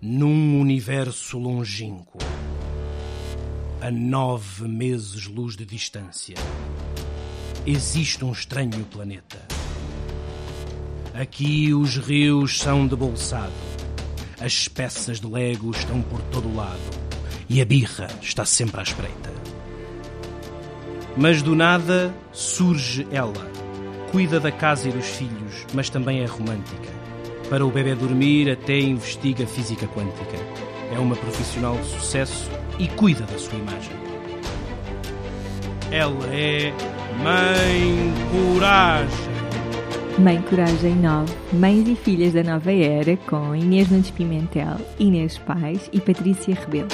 num universo longínquo, a 9 meses-luz de distância, existe um estranho planeta. Aqui os rios são de bolsado, as peças de Lego estão por todo o lado e a birra está sempre à espreita. Mas do nada surge ela, cuida da casa e dos filhos, mas também é romântica. Para o bebê dormir, até investiga física quântica. É uma profissional de sucesso e cuida da sua imagem. Ela é Mãe Coragem. Mãe Coragem 9, Mães e Filhas da Nova Era, com Inês Pimentel, Inês Pais e Patrícia Rebelo.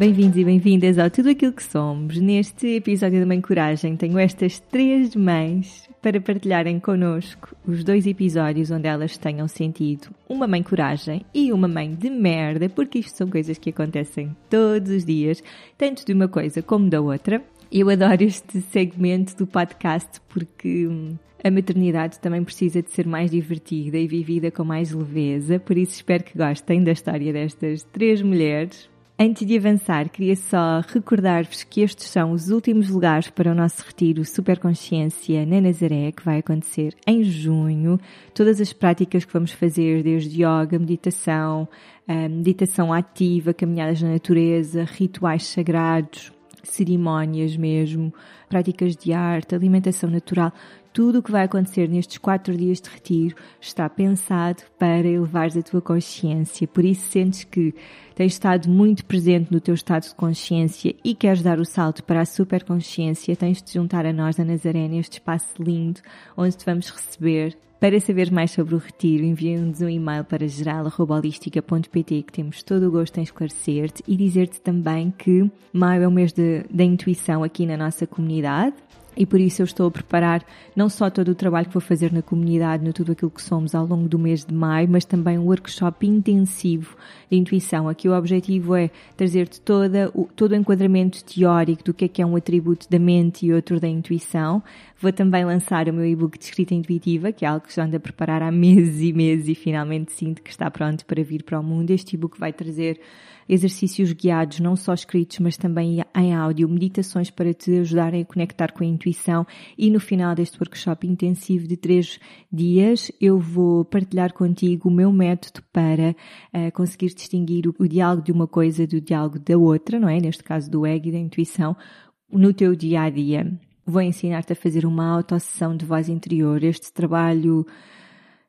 Bem-vindos e bem-vindas ao Tudo Aquilo Que Somos. Neste episódio da Mãe Coragem tenho estas 3 mães para partilharem connosco os 2 episódios onde elas tenham sentido uma mãe coragem e uma mãe de merda, porque isto são coisas que acontecem todos os dias, tanto de uma coisa como da outra. Eu adoro este segmento do podcast porque a maternidade também precisa de ser mais divertida e vivida com mais leveza, por isso espero que gostem da história destas 3 mulheres. Antes de avançar, queria só recordar-vos que estes são os últimos lugares para o nosso retiro Superconsciência na Nazaré, que vai acontecer em junho. Todas as práticas que vamos fazer, desde yoga, meditação, meditação ativa, caminhadas na natureza, rituais sagrados, cerimónias mesmo, práticas de arte, alimentação natural, tudo o que vai acontecer nestes 4 dias de retiro está pensado para elevares a tua consciência. Por isso, sentes que tens estado muito presente no teu estado de consciência e queres dar o salto para a superconsciência, tens de juntar a nós da Nazaré neste espaço lindo onde te vamos receber. Para saber mais sobre o retiro, envia-nos um e-mail para geral@holistica.pt, que temos todo o gosto em esclarecer-te e dizer-te também que maio é o mês da intuição aqui na nossa comunidade. E por isso eu estou a preparar não só todo o trabalho que vou fazer na comunidade, no Tudo Aquilo Que Somos, ao longo do mês de maio, mas também um workshop intensivo de intuição. Aqui o objetivo é trazer-te todo o enquadramento teórico do que é um atributo da mente e outro da intuição. Vou também lançar o meu e-book de escrita intuitiva, que é algo que já ando a preparar há meses e meses e finalmente sinto que está pronto para vir para o mundo. Este e-book vai trazer exercícios guiados, não só escritos, mas também em áudio, meditações para te ajudarem a conectar com a intuição, e no final deste workshop intensivo de 3 dias eu vou partilhar contigo o meu método para conseguir distinguir o diálogo de uma coisa do diálogo da outra, não é? Neste caso do ego e da intuição, no teu dia-a-dia. Vou ensinar-te a fazer uma autossessão de voz interior. Este trabalho,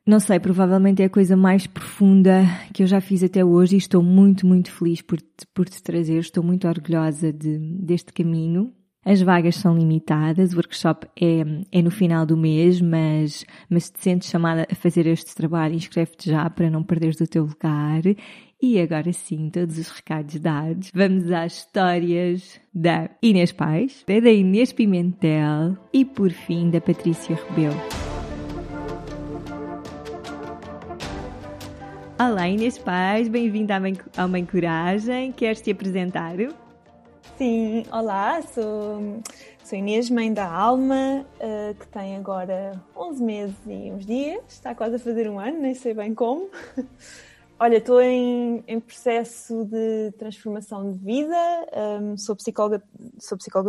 não sei, provavelmente é a coisa mais profunda que eu já fiz até hoje e estou muito, muito feliz por te trazer. Estou muito orgulhosa deste caminho. As vagas são limitadas, o workshop é no final do mês, mas te sentes chamada a fazer este trabalho, inscreve-te já para não perderes o teu lugar. E agora sim, todos os recados dados, vamos às histórias da Inês Pais, da Inês Pimentel e, por fim, da Patrícia Rebelo. Olá Inês Pais, bem-vinda ao Mãe Coragem, queres te apresentar? Sim, olá, sou Inês, mãe da Alma, que tem agora 11 meses e uns dias, está quase a fazer um ano, nem sei bem como. Olha, estou em processo de transformação de vida, sou psicóloga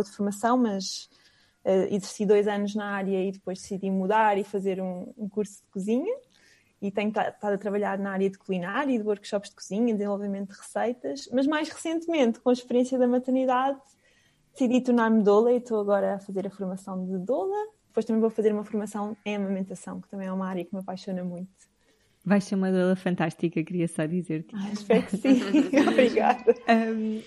de formação, mas exerci 2 anos na área e depois decidi mudar e fazer um curso de cozinha. E tenho estado a trabalhar na área de culinária e de workshops de cozinha, desenvolvimento de receitas, mas mais recentemente, com a experiência da maternidade, decidi tornar-me doula e estou agora a fazer a formação de doula. Depois também vou fazer uma formação em amamentação, que também é uma área que me apaixona muito. Vais ser uma doula fantástica, queria só dizer-te. Espero que sim, obrigada.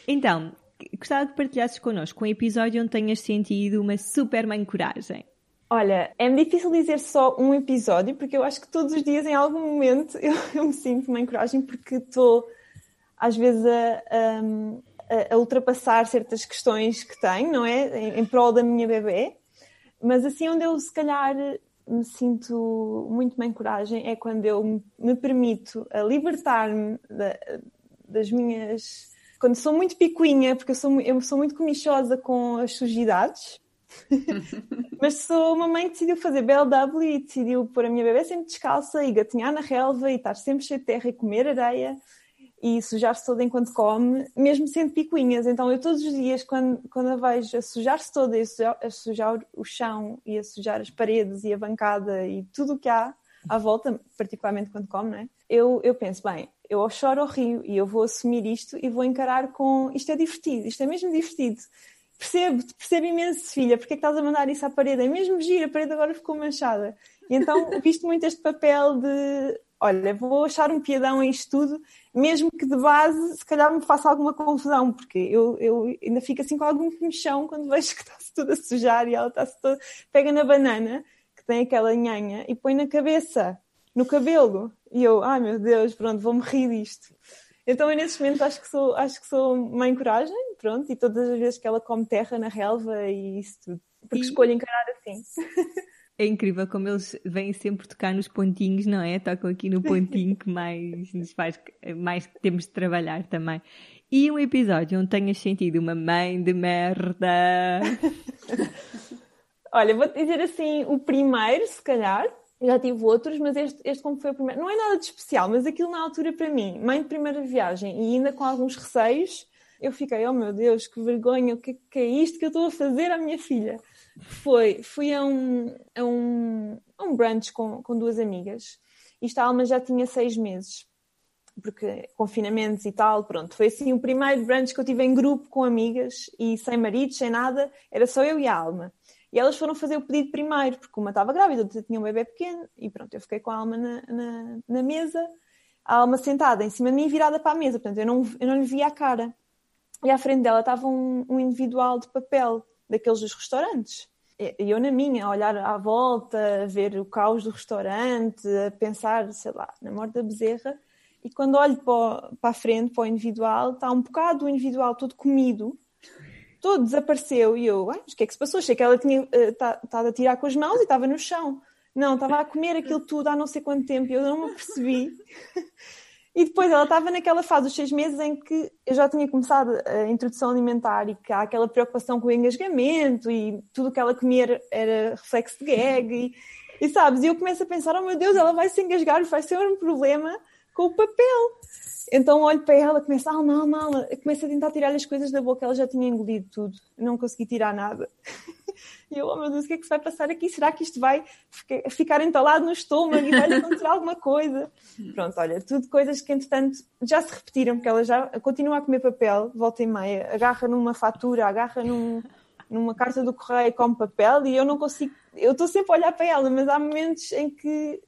Então, gostava que partilhasses connosco um episódio onde tenhas sentido uma super mãe coragem. Olha, é-me difícil dizer só um episódio, porque eu acho que todos os dias, em algum momento, eu me sinto mãe coragem, porque estou, às vezes, a ultrapassar certas questões que tenho, não é? Em prol da minha bebê. Mas assim, onde eu, se calhar, me sinto muito mãe coragem é quando eu me permito a libertar-me das minhas... Quando sou muito picuinha, porque eu sou muito comichosa com as sujidades. Mas sou uma mãe que decidiu fazer BLW e decidiu pôr a minha bebê sempre descalça e gatinhar na relva e estar sempre cheia de terra e comer areia e sujar-se toda enquanto come, mesmo sendo picuinhas. Então eu todos os dias, quando a vejo a sujar-se toda, a sujar o chão e a sujar as paredes e a bancada e tudo o que há à volta, particularmente quando come, não é? Eu penso, bem, eu ou choro ou rio e eu vou assumir isto e vou encarar com... Isto é divertido, isto é mesmo divertido. Percebo imenso, filha, porque é que estás a mandar isso à parede? É mesmo giro, a parede agora ficou manchada. E então, visto muito este papel de... Olha, vou achar um piadão a isto tudo, mesmo que de base, se calhar me faça alguma confusão, porque eu ainda fico assim com algum comichão quando vejo que está-se tudo a sujar e ela está-se toda... Pega na banana, que tem aquela nhanha, e põe na cabeça, no cabelo. E eu, ai meu Deus, pronto, vou-me rir disto. Então, eu nesse momento acho que sou Mãe Coragem, pronto, e todas as vezes que ela come terra na relva e isso tudo. Porque escolho encarar assim. É incrível como eles vêm sempre tocar nos pontinhos, não é? Tocam aqui no pontinho que mais nos faz, mais temos de trabalhar também. E um episódio onde tenhas sentido uma mãe de merda. Olha, vou-te dizer assim, o primeiro, se calhar, já tive outros, mas este como foi o primeiro, não é nada de especial, mas aquilo na altura para mim, mãe de primeira viagem e ainda com alguns receios, eu fiquei, oh meu Deus, que vergonha, o que é isto que eu estou a fazer à minha filha? Fui a um brunch com duas amigas. Isto a Alma já tinha 6 meses, porque confinamentos e tal, pronto. Foi assim o primeiro brunch que eu tive em grupo com amigas e sem marido, sem nada, era só eu e a Alma. E elas foram fazer o pedido primeiro, porque uma estava grávida, outra tinha um bebê pequeno, e pronto, eu fiquei com a Alma na mesa, a Alma sentada em cima de mim, virada para a mesa, portanto eu não lhe via a cara. E à frente dela estava um individual de papel, daqueles dos restaurantes. E eu na minha, a olhar à volta, a ver o caos do restaurante, a pensar, sei lá, na morte da bezerra. E quando olho para a frente, para o individual, está um bocado o individual todo comido, todo desapareceu. E eu, mas o que é que se passou? Achei que ela tinha estado a tirar com as mãos e estava no chão. Não, estava a comer aquilo tudo há não sei quanto tempo e eu não me apercebi. E depois ela estava naquela fase dos 6 meses em que eu já tinha começado a introdução alimentar e que há aquela preocupação com o engasgamento e tudo o que ela comia era reflexo de gag. E sabes, eu começo a pensar, oh meu Deus, ela vai se engasgar, vai ser um problema com o papel. Então olho para ela, começo, Alma, começo a tentar tirar as coisas da boca, ela já tinha engolido tudo, não consegui tirar nada. E eu, oh meu Deus, o que é que se vai passar aqui? Será que isto vai ficar entalado no estômago e vai acontecer alguma coisa? Pronto, olha, tudo coisas que entretanto já se repetiram, porque ela já continua a comer papel, volta e meia, agarra numa fatura, agarra numa carta do correio, come papel e eu não consigo, eu estou sempre a olhar para ela, mas há momentos em que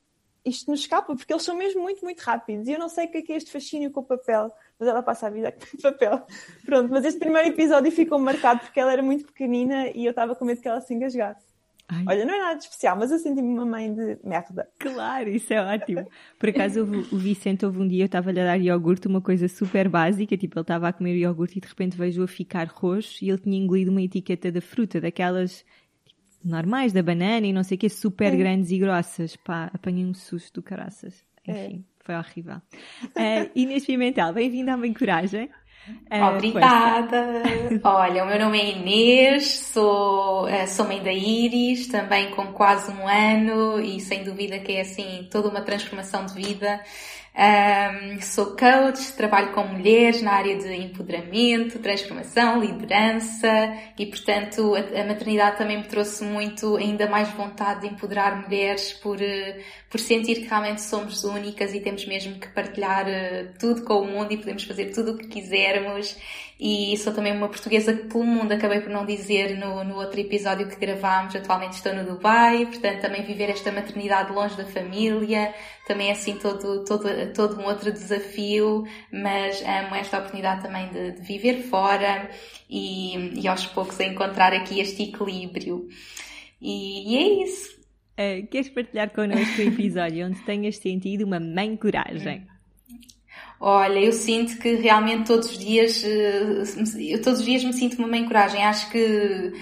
isto nos escapa, porque eles são mesmo muito, muito rápidos e eu não sei o que é este fascínio com o papel, mas ela passa a vida a comer papel. Pronto, mas este primeiro episódio ficou marcado porque ela era muito pequenina e eu estava com medo que ela se engasgasse. Ai. Olha, não é nada de especial, mas eu senti-me uma mãe de merda. Claro, isso é ótimo. Por acaso, o Vicente, houve um dia, eu estava-lhe a dar iogurte, uma coisa super básica, tipo, ele estava a comer iogurte e de repente vejo-o a ficar roxo e ele tinha engolido uma etiqueta da fruta, daquelas... normais, da banana e não sei o quê, super grandes e grossas. Pá, apanhei um susto do caraças. Enfim, foi horrível. Inês Pimentel, bem-vinda à Mãe Coragem. Obrigada. Olha, o meu nome é Inês, sou mãe da Iris, também com quase 1 ano e sem dúvida que é assim toda uma transformação de vida. Sou coach, trabalho com mulheres na área de empoderamento, transformação, liderança e, portanto, a maternidade também me trouxe muito, ainda mais vontade de empoderar mulheres por sentir que realmente somos únicas e temos mesmo que partilhar tudo com o mundo e podemos fazer tudo o que quisermos. E sou também uma portuguesa que pelo mundo, acabei por não dizer no outro episódio que gravámos, atualmente estou no Dubai, portanto também viver esta maternidade longe da família, também é assim todo um outro desafio, mas amo esta oportunidade também de viver fora e aos poucos a encontrar aqui este equilíbrio. E é isso. Queres partilhar connosco o episódio onde tenhas sentido uma mãe coragem? Olha, eu sinto que realmente todos os dias me sinto uma mãe coragem. Acho que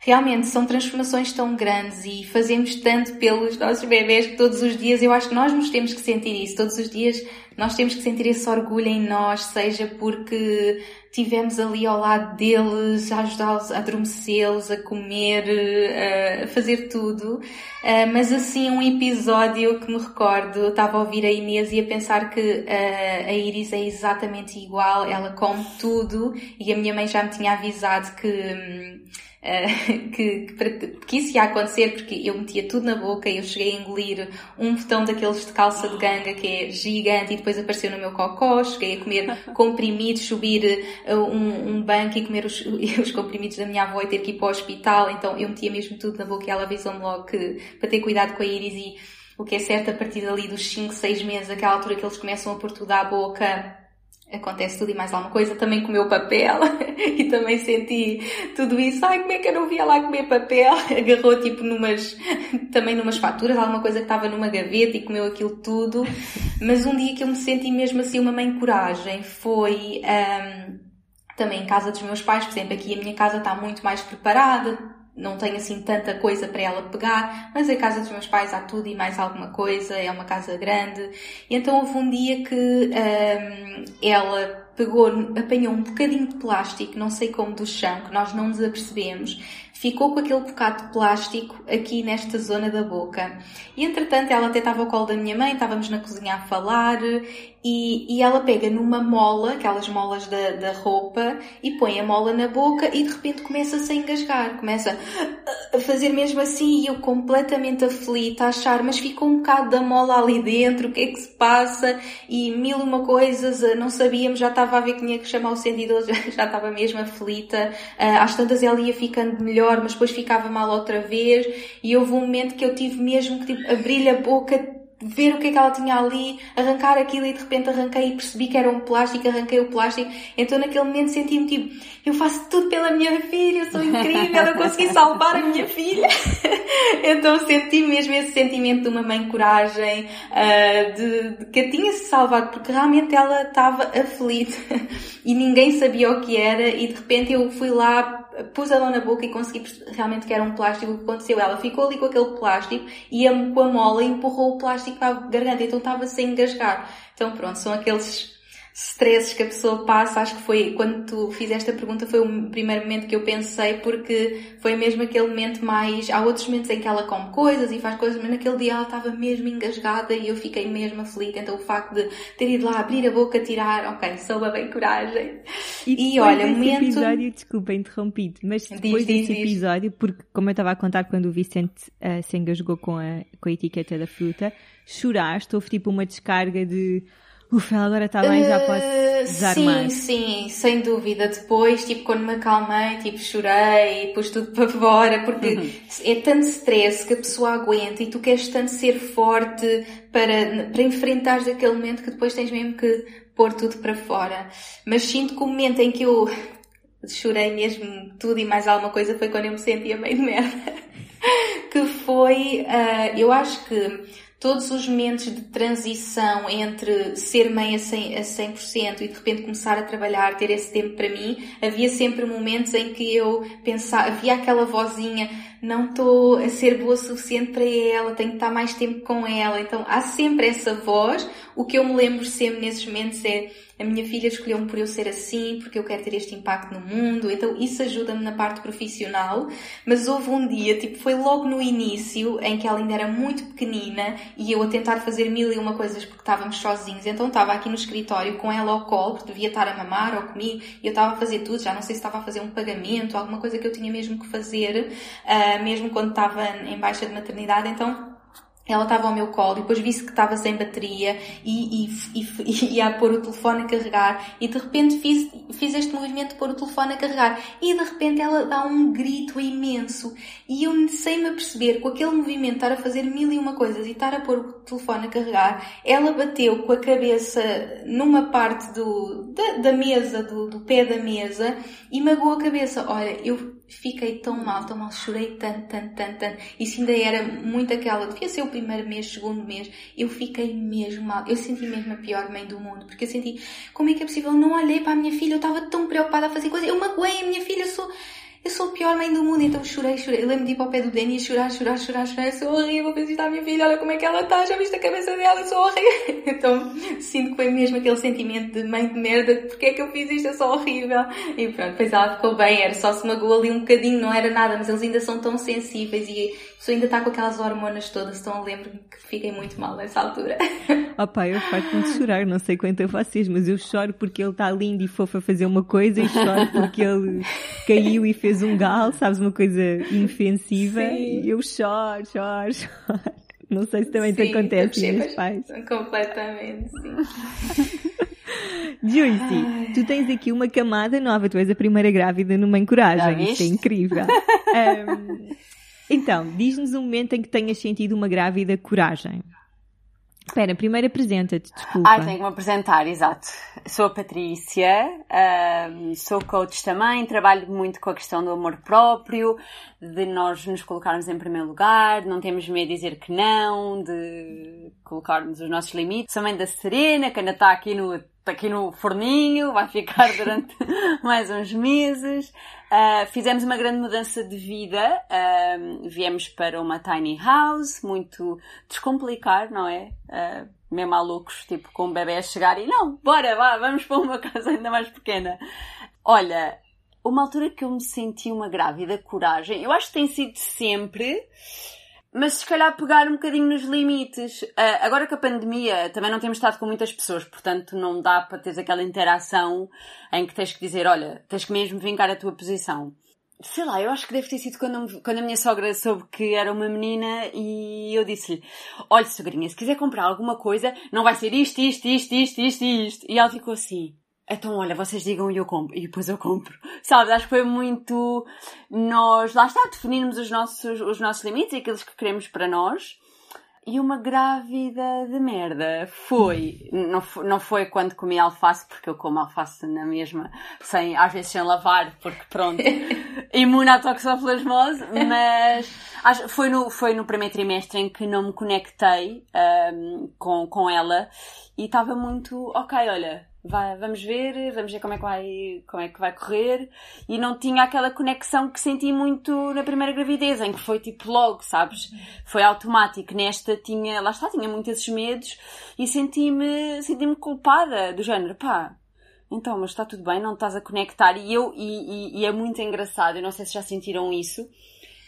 realmente são transformações tão grandes e fazemos tanto pelos nossos bebés que todos os dias, eu acho que nós nos temos que sentir isso, todos os dias nós temos que sentir esse orgulho em nós, seja porque estivemos ali ao lado deles, a ajudá-los a adormecê-los, a comer, a fazer tudo. Mas assim, um episódio que me recordo, eu estava a ouvir a Inês e a pensar que a Iris é exatamente igual, ela come tudo e a minha mãe já me tinha avisado que isso ia acontecer, porque eu metia tudo na boca e eu cheguei a engolir um botão daqueles de calça de ganga que é gigante e depois apareceu no meu cocó, cheguei a comer comprimidos, subir um banco e comer os comprimidos da minha avó e ter que ir para o hospital. Então eu metia mesmo tudo na boca e ela avisou-me logo que, para ter cuidado com a Iris, e o que é certo, a partir dali dos 5, 6 meses, aquela altura que eles começam a pôr tudo à boca, acontece tudo e mais alguma coisa. Também comeu papel e também senti tudo isso. Ai, como é que eu não via lá comer papel? Agarrou tipo numas faturas, alguma coisa que estava numa gaveta, e comeu aquilo tudo. Mas um dia que eu me senti mesmo assim uma mãe coragem foi também em casa dos meus pais. Por exemplo, aqui a minha casa está muito mais preparada, não tenho assim tanta coisa para ela pegar, mas em casa dos meus pais há tudo e mais alguma coisa, é uma casa grande. E então houve um dia que ela apanhou um bocadinho de plástico, não sei como, do chão, que nós não nos apercebemos, ficou com aquele bocado de plástico aqui nesta zona da boca. E entretanto ela até estava ao colo da minha mãe, estávamos na cozinha a falar, e ela pega numa mola, aquelas molas da roupa, e põe a mola na boca e de repente começa-se a engasgar, começa a fazer mesmo assim, e eu completamente aflita, a achar, mas ficou um bocado da mola ali dentro, o que é que se passa? E mil uma coisas, não sabíamos, já estava a ver que tinha que chamar o 112, já estava mesmo aflita, às tantas ela ia ficando melhor, mas depois ficava mal outra vez, e houve um momento que eu tive mesmo que tipo, abrir a boca, ver o que é que ela tinha ali, arrancar aquilo, e de repente arranquei e percebi que era um plástico, arranquei o plástico. Então naquele momento senti-me tipo, eu faço tudo pela minha filha, eu sou incrível, eu consegui salvar a minha filha. Então senti mesmo esse sentimento de uma mãe coragem, de que a tinha-se salvado, porque realmente ela estava aflita e ninguém sabia o que era, e de repente eu fui lá, pus a mão na boca e consegui realmente que era um plástico. O que aconteceu? Ela ficou ali com aquele plástico e com a mola empurrou o plástico para a garganta, então estava sem engasgar. Então pronto, são aqueles stresses que a pessoa passa. Acho que foi, quando tu fizeste a pergunta, foi o primeiro momento que eu pensei, porque foi mesmo aquele momento mais... Há outros momentos em que ela come coisas e faz coisas, mas naquele dia ela estava mesmo engasgada e eu fiquei mesmo aflita. Então o facto de ter ido lá abrir a boca, tirar... Ok, sou uma bem coragem. E olha, momento... episódio, desculpa, interrompido, mas depois desse episódio, porque como eu estava a contar, quando o Vicente se engasgou com a etiqueta da fruta, choraste, houve tipo uma descarga de... Ufa, agora está bem, já posso desarmar. Sim, sem dúvida. Depois, tipo, quando me acalmei, tipo, chorei e pus tudo para fora, porque é tanto stress que a pessoa aguenta e tu queres tanto ser forte para enfrentares aquele momento que depois tens mesmo que pôr tudo para fora. Mas sinto que o momento em que eu chorei mesmo tudo e mais alguma coisa foi quando eu me sentia meio de merda. Que foi, eu acho que todos os momentos de transição entre ser mãe a 100% e de repente começar a trabalhar, ter esse tempo para mim, havia sempre momentos em que eu pensava, havia aquela vozinha, não estou a ser boa o suficiente para ela, tenho que estar mais tempo com ela. Então há sempre essa voz. O que eu me lembro sempre nesses momentos é: a minha filha escolheu-me por eu ser assim, porque eu quero ter este impacto no mundo. Então isso ajuda-me na parte profissional. Mas houve um dia, tipo, foi logo no início, em que ela ainda era muito pequenina e eu a tentar fazer mil e uma coisas porque estávamos sozinhos. Então estava aqui no escritório com ela ao colo, porque devia estar a mamar ou comigo, e eu estava a fazer tudo, já não sei se estava a fazer um pagamento, alguma coisa que eu tinha mesmo que fazer, mesmo quando estava em baixa de maternidade. Então ela estava ao meu colo e depois vi-se que estava sem bateria e ia pôr o telefone a carregar, e de repente fiz este movimento de pôr o telefone a carregar, e de repente ela dá um grito imenso, e eu, sem me aperceber, com aquele movimento, estar a fazer mil e uma coisas e estar a pôr o telefone a carregar, ela bateu com a cabeça numa parte da mesa, do pé da mesa, e magoou a cabeça. Olha, eu fiquei tão mal, chorei tanto. Isso ainda era muito aquela, devia ser o primeiro mês, segundo mês, eu fiquei mesmo mal, eu senti mesmo a pior mãe do mundo, porque eu senti, como é que é possível, não olhei para a minha filha, eu estava tão preocupada a fazer coisas, eu magoei a minha filha, eu sou a pior mãe do mundo, então chorei. Eu lembro de ir para o pé do Denis chorar, sou horrível, preciso da minha filha, olha como é que ela está, já viste a cabeça dela, sou horrível. Então sinto que foi mesmo aquele sentimento de mãe de merda, porque é que eu fiz isto, eu sou horrível. E pronto, depois ela ficou bem, era só se magoou ali um bocadinho, não era nada, mas eles ainda são tão sensíveis e a pessoa ainda está com aquelas hormonas todas, então eu lembro que fiquei muito mal nessa altura. Oh pá, eu farto-me de chorar, não sei quanto a vocês, mas eu choro porque ele está lindo e fofo a fazer uma coisa e choro porque ele caiu e fez um galo, sabes, uma coisa inofensiva. Sim. E eu choro. Não sei se também te acontece, Inês Pais. Completamente, sim. Juicy, tu tens aqui uma camada nova, tu és a primeira grávida no Mãe Coragem, isto é incrível. Então, diz-nos um momento em que tenhas sentido uma grávida coragem. Espera, primeiro apresenta-te, desculpa. Tenho que me apresentar, exato. Sou a Patrícia, sou coach também, trabalho muito com a questão do amor próprio, de nós nos colocarmos em primeiro lugar, de não termos medo de dizer que não, de colocarmos os nossos limites. Sou mãe da Serena, que ainda está aqui no forninho, vai ficar durante mais uns meses. Fizemos uma grande mudança de vida, viemos para uma tiny house, muito descomplicar, não é? Mesmo há loucos, tipo, com o bebê a chegar e não, bora, vá, vamos para uma casa ainda mais pequena. Olha, uma altura que eu me senti uma grávida coragem, eu acho que tem sido sempre... Mas se calhar pegar um bocadinho nos limites. Agora que a pandemia, também não temos estado com muitas pessoas, portanto não dá para teres aquela interação em que tens que dizer, olha, tens que mesmo vingar a tua posição. Sei lá, eu acho que deve ter sido quando a minha sogra soube que era uma menina e eu disse-lhe, olha sogrinha, se quiser comprar alguma coisa, não vai ser isto. E ela ficou assim... Então, olha, vocês digam e eu compro. E depois eu compro. Sabes, acho que foi muito nós, lá está, definirmos os nossos limites e aqueles que queremos para nós. E uma grávida de merda foi. Não foi quando comi alface, porque eu como alface na mesma, às vezes sem lavar, porque pronto, imune à toxoplasmose, mas foi no primeiro trimestre em que não me conectei com ela e estava muito, ok, olha... Vamos ver como é que vai correr, e não tinha aquela conexão que senti muito na primeira gravidez, em que foi tipo logo, sabes, foi automático. Nesta tinha muito esses medos e senti-me culpada, do género, pá, então, mas está tudo bem, não estás a conectar. E é muito engraçado, eu não sei se já sentiram isso,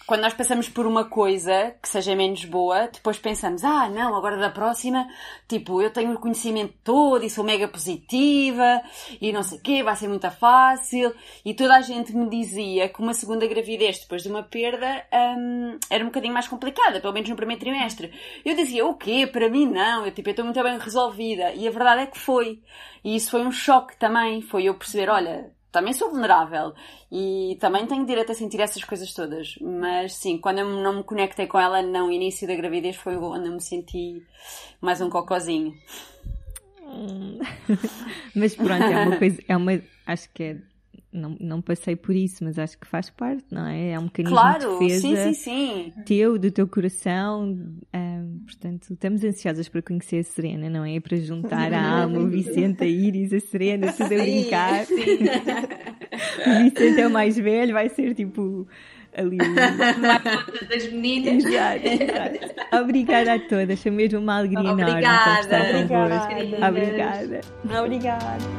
quando nós passamos por uma coisa que seja menos boa, depois pensamos, não, agora da próxima, tipo, eu tenho o conhecimento todo e sou mega positiva e não sei o quê, vai ser muito fácil. E toda a gente me dizia que uma segunda gravidez depois de uma perda era um bocadinho mais complicada, pelo menos no primeiro trimestre. Eu dizia, o quê? Para mim não, eu estou muito bem resolvida. E a verdade é que foi. E isso foi um choque também, foi eu perceber, olha... Também sou vulnerável e também tenho direito a sentir essas coisas todas. Mas sim, quando eu não me conectei com ela no início da gravidez foi onde eu me senti mais um cocôzinho. Mas pronto, é uma coisa... acho que é... Não passei por isso, mas acho que faz parte, não é? É um mecanismo de defesa sim. Do teu coração. Portanto, estamos ansiosas para conhecer a Serena, não é? Para juntar a Alma, o Vicente, a Iris, a Serena, tudo a brincar. O Vicente é o mais velho, vai ser tipo... ali das meninas. Exato. Obrigada a todas, foi mesmo uma alegria enorme estar convosco. Obrigada.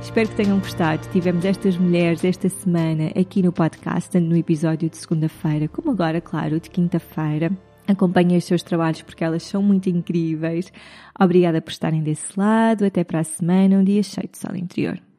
Espero que tenham gostado. Tivemos estas mulheres esta semana aqui no podcast, tanto no episódio de segunda-feira, como agora, claro, de quinta-feira. Acompanhem os seus trabalhos porque elas são muito incríveis. Obrigada por estarem desse lado. Até para a semana, um dia cheio de sol interior.